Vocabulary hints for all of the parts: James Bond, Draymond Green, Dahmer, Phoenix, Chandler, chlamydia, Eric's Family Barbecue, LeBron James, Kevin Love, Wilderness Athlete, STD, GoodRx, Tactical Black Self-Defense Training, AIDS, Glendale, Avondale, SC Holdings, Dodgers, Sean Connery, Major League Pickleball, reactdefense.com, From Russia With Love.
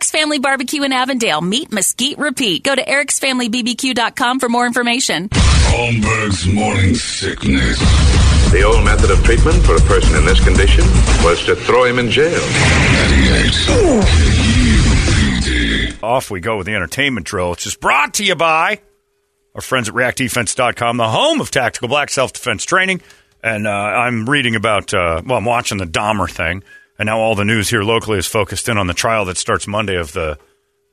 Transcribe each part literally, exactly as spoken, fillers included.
Eric's Family Barbecue in Avondale. Meet, mesquite, repeat. Go to erics family b b q dot com for more information. Holmberg's Morning Sickness. The old method of treatment for a person in this condition was to throw him in jail. ninety-eight. Off we go with the entertainment drill. It's just brought to you by our friends at react defense dot com, the home of Tactical Black Self-Defense Training. And uh, I'm reading about, uh, well, I'm watching the Dahmer thing. And now all the news here locally is focused in on the trial that starts Monday of the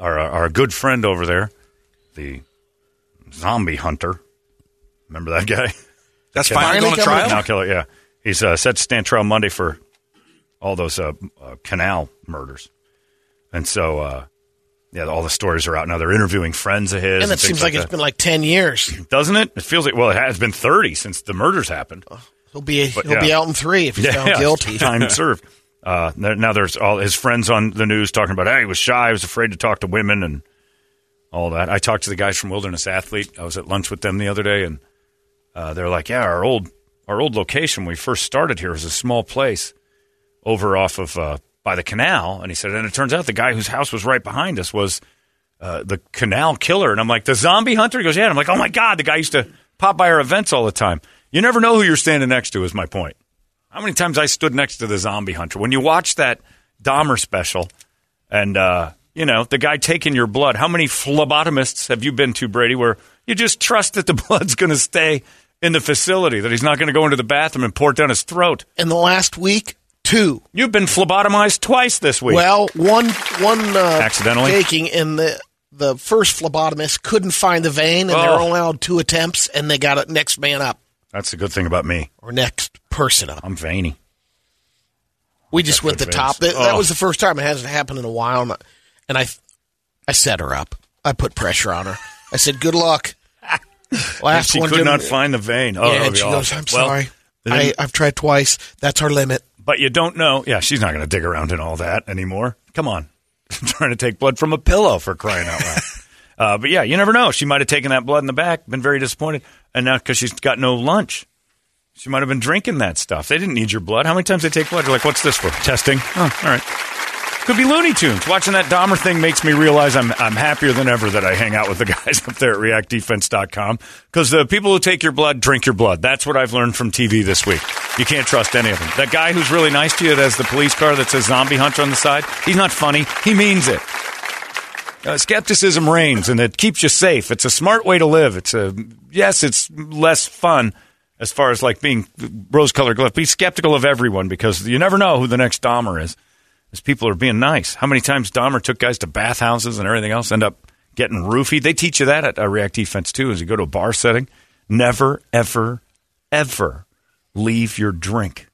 our, our good friend over there, the zombie hunter. Remember that guy? That's finally going to trial? Now killer, yeah. He's uh, set to stand trial Monday for all those uh, uh, canal murders. And so, uh, yeah, all the stories are out now. They're interviewing friends of his. And it seems like, like it's that. been like ten years. Doesn't it? It feels like, well, it has been thirty since the murders happened. Oh, he'll be, but, he'll yeah. be out in three if he's yeah, found yeah, guilty. Time served. Uh, now there's all his friends on the news talking about, hey, he was shy, he was afraid to talk to women and all that. I talked to the guys from Wilderness Athlete. I was at lunch with them the other day, and uh, they're like, yeah, our old our old location when we first started here was a small place over off of uh, by the canal. And he said, and it turns out the guy whose house was right behind us was uh, the canal killer. And I'm like, the zombie hunter? He goes, yeah. And I'm like, oh, my God, the guy used to pop by our events all the time. You never know who you're standing next to is my point. How many times I stood next to the zombie hunter? When you watch that Dahmer special and, uh, you know, the guy taking your blood, how many phlebotomists have you been to, Brady, where you just trust that the blood's going to stay in the facility, that he's not going to go into the bathroom and pour it down his throat? In the last week, two. You've been phlebotomized twice this week. Well, one one uh, accidentally taking in the... The first phlebotomist couldn't find the vein, and oh. they were allowed two attempts, and they got it next man up. That's the good thing about me. Or next person up. I'm veiny. We just went the veins. top. That, oh. that was the first time. It hasn't happened in a while. And I I set her up. I put pressure on her. I said, good luck. Last she one could not find the vein. Oh, yeah, and she awful. goes, I'm well, sorry. I, I've tried twice. That's our limit. But you don't know. Yeah, she's not going to dig around in all that anymore. Come on. I'm trying to take blood from a pillow, for crying out loud. Uh, but, yeah, you never know. She might have taken that blood in the back, been very disappointed, and now because she's got no lunch. She might have been drinking that stuff. They didn't need your blood. How many times they take blood? You're like, what's this for? Testing. Oh, all right. Could be Looney Tunes. Watching that Dahmer thing makes me realize I'm I'm happier than ever that I hang out with the guys up there at react defense dot com, because the people who take your blood drink your blood. That's what I've learned from T V this week. You can't trust any of them. That guy who's really nice to you that has the police car that says zombie hunter on the side, he's not funny. He means it. Uh, skepticism reigns, and it keeps you safe. It's a smart way to live. It's a yes, it's less fun as far as like being rose-colored glove. Be skeptical of everyone, because you never know who the next Dahmer is. As people are being nice. How many times Dahmer took guys to bathhouses and everything else, end up getting roofied? They teach you that at uh, React Defense, too, as you go to a bar setting. Never, ever, ever leave your drink,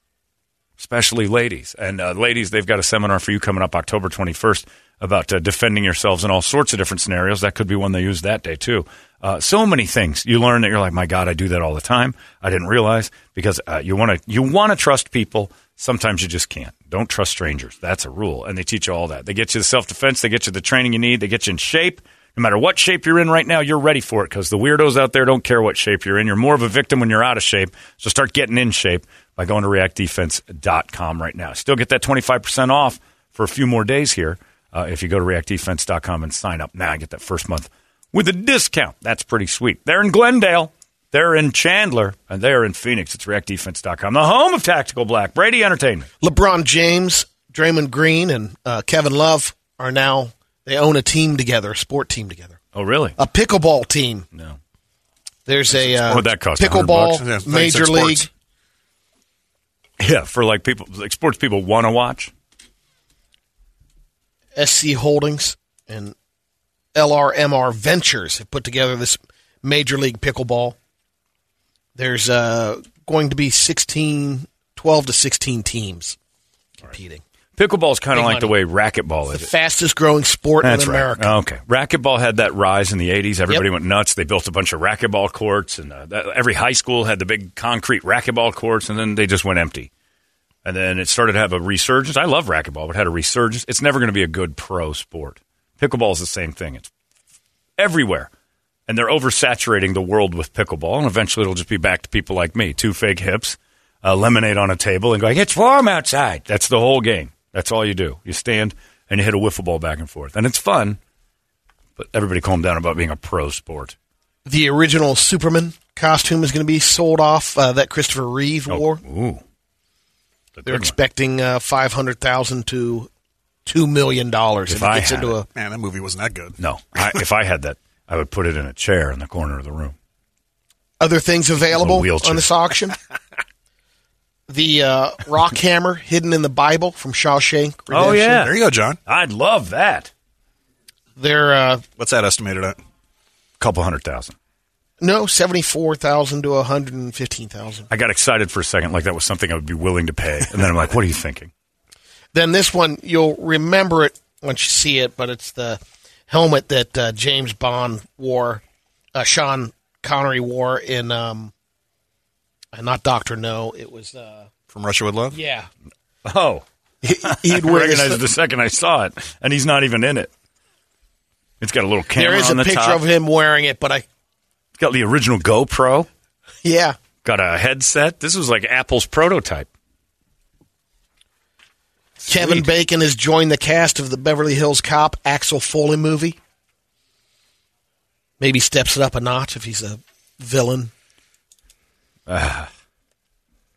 especially ladies. And uh, ladies, they've got a seminar for you coming up October twenty-first. About uh, defending yourselves in all sorts of different scenarios. That could be one they use that day, too. Uh, so many things you learn that you're like, my God, I do that all the time. I didn't realize, because uh, you want to you want to trust people. Sometimes you just can't. Don't trust strangers. That's a rule. And they teach you all that. They get you the self-defense. They get you the training you need. They get you in shape. No matter what shape you're in right now, you're ready for it, because the weirdos out there don't care what shape you're in. You're more of a victim when you're out of shape. So start getting in shape by going to react defense dot com right now. Still get that twenty-five percent off for a few more days here. Uh, if you go to react defense dot com and sign up now, nah, I get that first month with a discount. That's pretty sweet. They're in Glendale, they're in Chandler, and they're in Phoenix. It's react defense dot com, the home of Tactical Black. Brady Entertainment. LeBron James, Draymond Green, and uh, Kevin Love are now, they own a team together, a sport team together. Oh, really? A pickleball team. No. There's a uh, oh, that cost pickleball yeah, Major League. Yeah, for like people, like sports people want to watch. S C Holdings and L R M R Ventures have put together this Major League Pickleball. There's uh, going to be sixteen, twelve to sixteen teams competing. Right. Pickleball is kind of like the way racquetball is. The fastest growing sport That's in America. Right. Okay. Racquetball had that rise in the eighties. Everybody yep. went nuts. They built a bunch of racquetball courts, and uh, that, every high school had the big concrete racquetball courts, and then they just went empty. And then it started to have a resurgence. I love racquetball, but it had a resurgence. It's never going to be a good pro sport. Pickleball is the same thing. It's everywhere. And they're oversaturating the world with pickleball, and eventually it'll just be back to people like me. Two fake hips, uh, lemonade on a table, and going, it's warm outside. That's the whole game. That's all you do. You stand, and you hit a wiffle ball back and forth. And it's fun, but everybody calm down about being a pro sport. The original Superman costume is going to be sold off, uh, that Christopher Reeve oh, wore. Ooh. They're expecting uh, five hundred thousand dollars to two million dollars. If, if I gets into it. a Man, that movie wasn't that good. No. I, if I had that. I would put it in a chair in the corner of the room. Other things available on this auction? The uh, rock hammer hidden in the Bible from Shawshank Redemption. Oh, yeah. There you go, John. I'd love that. They're, uh, what's that estimated at? A couple hundred thousand. No, seventy-four thousand dollars to one hundred fifteen thousand dollars. I got excited for a second like that was something I would be willing to pay. And then I'm like, what are you thinking? Then this one, you'll remember it once you see it, but it's the helmet that uh, James Bond wore, uh, Sean Connery wore in, um, not Doctor No, it was... Uh, From Russia With Love? Yeah. Oh. He, he'd wear I recognized it the second I saw it, and he's not even in it. It's got a little camera on the top. There is a picture top. of him wearing it, but I... It's got the original GoPro. Yeah. Got a headset. This was like Apple's prototype. Sweet. Kevin Bacon has joined the cast of the Beverly Hills Cop Axel Foley movie. Maybe steps it up a notch if he's a villain. Uh,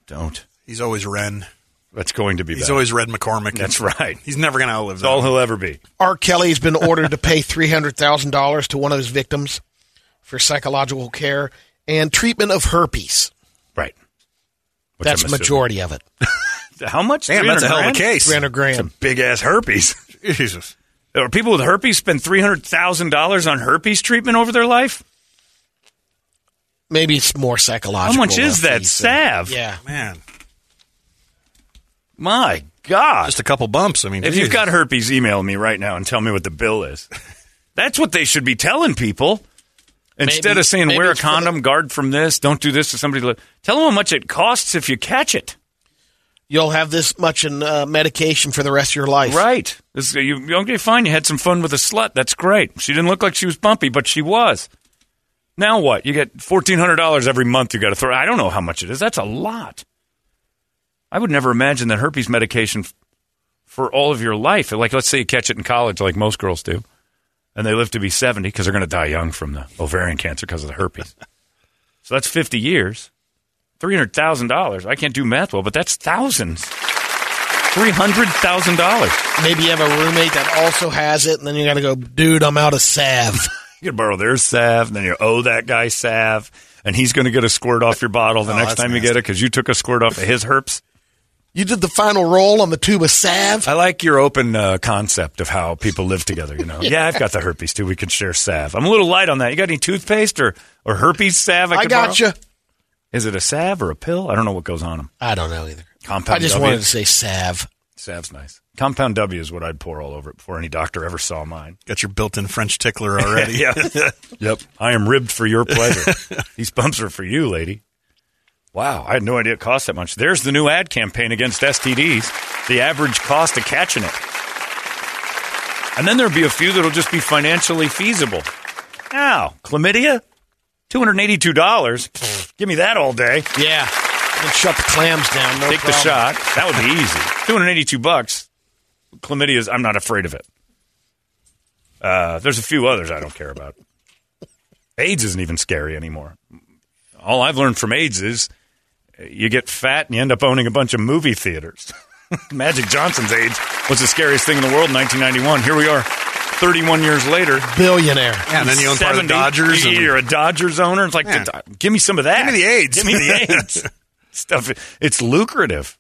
don't. He's always Ren. That's going to be He's bad. always Red McCormick. That's right. He's never going to outlive that. That's all he'll ever be. R. Kelly's been ordered to pay three hundred thousand dollars to one of his victims for psychological care and treatment of herpes. Right. Which that's the majority of it. How much? Damn, that's a hell of a case. three hundred grand. It's a big-ass herpes. Jesus. Are people with herpes spend three hundred thousand dollars on herpes treatment over their life? Maybe it's more psychological. How much is that salve? And, yeah. Man. My God. Just a couple bumps. I mean, if geez. you've got herpes, email me right now and tell me what the bill is. That's what they should be telling people. Instead maybe, of saying, wear a condom, the- guard from this, don't do this to somebody. Tell them how much it costs if you catch it. You'll have this much in uh, medication for the rest of your life. Right. This, you, okay, fine. You had some fun with a slut. That's great. She didn't look like she was bumpy, but she was. Now what? You get fourteen hundred dollars every month you got to throw. I don't know how much it is. That's a lot. I would never imagine that herpes medication f- for all of your life. Like, let's say you catch it in college like most girls do, and they live to be seventy because they're going to die young from the ovarian cancer because of the herpes. So that's fifty years. three hundred thousand dollars. I can't do math well, but that's thousands. three hundred thousand dollars. Maybe you have a roommate that also has it, and then you got to go, dude, I'm out of salve. You can borrow their salve, and then you owe that guy salve, and he's going to get a squirt off your bottle the oh, next time nasty. you get it because you took a squirt off of his herpes. You did the final roll on the tube of salve? I like your open uh, concept of how people live together, you know. yeah. yeah, I've got the herpes, too. We can share salve. I'm a little light on that. You got any toothpaste or, or herpes salve I, I got gotcha. you. Is it a salve or a pill? I don't know what goes on them. I don't know either. Compound I just w. wanted to say salve. Salve's nice. Compound W is what I'd pour all over it before any doctor ever saw mine. Got your built-in French tickler already. yeah. Yep. I am ribbed for your pleasure. These bumps are for you, lady. Wow. I had no idea it cost that much. There's the new ad campaign against S T Ds, the average cost of catching it. And then there'll be a few that'll just be financially feasible. Now, chlamydia? two hundred eighty-two dollars. Give me that all day. Yeah. And shut the clams down. No Take problem. the shot. That would be easy. two hundred eighty-two bucks. Chlamydia's, I'm not afraid of it. Uh, there's a few others I don't care about. AIDS isn't even scary anymore. All I've learned from AIDS is you get fat and you end up owning a bunch of movie theaters. Magic Johnson's AIDS was the scariest thing in the world in nineteen ninety-one. Here we are. thirty-one years later. Billionaire. Yeah, and then you own part of the Dodgers. And you're a Dodgers owner. It's like, yeah. the, give me some of that. Give me the AIDS. Give me the AIDS. Stuff. It's lucrative.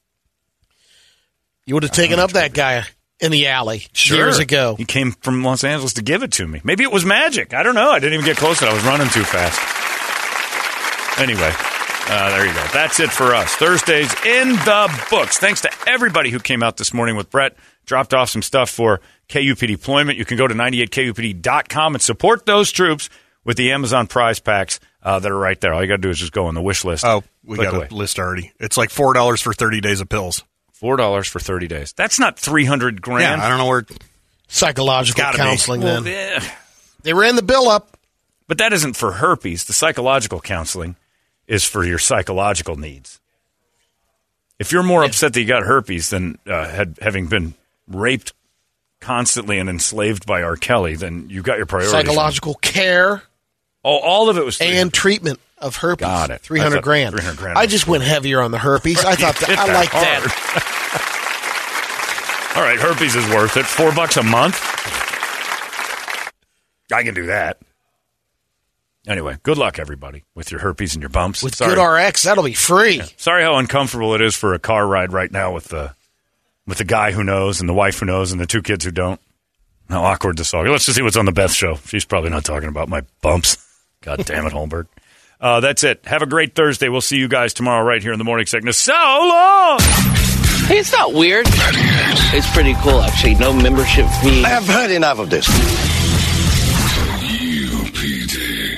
You would have taken up that guy in the alley sure. years ago. He came from Los Angeles to give it to me. Maybe it was magic. I don't know. I didn't even get close. I was running too fast. Anyway. Uh, there you go. That's it for us. Thursday's in the books. Thanks to everybody who came out this morning with Brett. Dropped off some stuff for K U P D deployment. You can go to ninety-eight K U P D dot com and support those troops with the Amazon prize packs uh, that are right there. All you got to do is just go on the wish list. Oh, we Click got away. a list already. It's like four dollars for thirty days of pills. four dollars for thirty days. That's not three hundred grand. Yeah, I don't know where. Psychological counseling, well, then. Yeah. They ran the bill up. But that isn't for herpes. The psychological counseling is for your psychological needs. If you're more yeah. upset that you got herpes than uh, had, having been raped constantly and enslaved by R. Kelly, then you got your priorities. Psychological on. care. Oh, all of it was and treatment of herpes. Got it. Three hundred grand. Three hundred grand. I just cool. went heavier on the herpes. I thought that, that I liked hard. that. All right, herpes is worth it. Four bucks a month. I can do that. Anyway, good luck, everybody, with your herpes and your bumps. With Sorry. GoodRx, that'll be free. Yeah. Sorry how uncomfortable it is for a car ride right now with the with the guy who knows and the wife who knows and the two kids who don't. How awkward this all is. Let's just see what's on the Beth Show. She's probably not talking about my bumps. God damn it, Holmberg. Uh, that's it. Have a great Thursday. We'll see you guys tomorrow right here in the Morning Sickness. So long! Hey, it's not weird. It's pretty cool, actually. No membership fee. I have heard enough of this.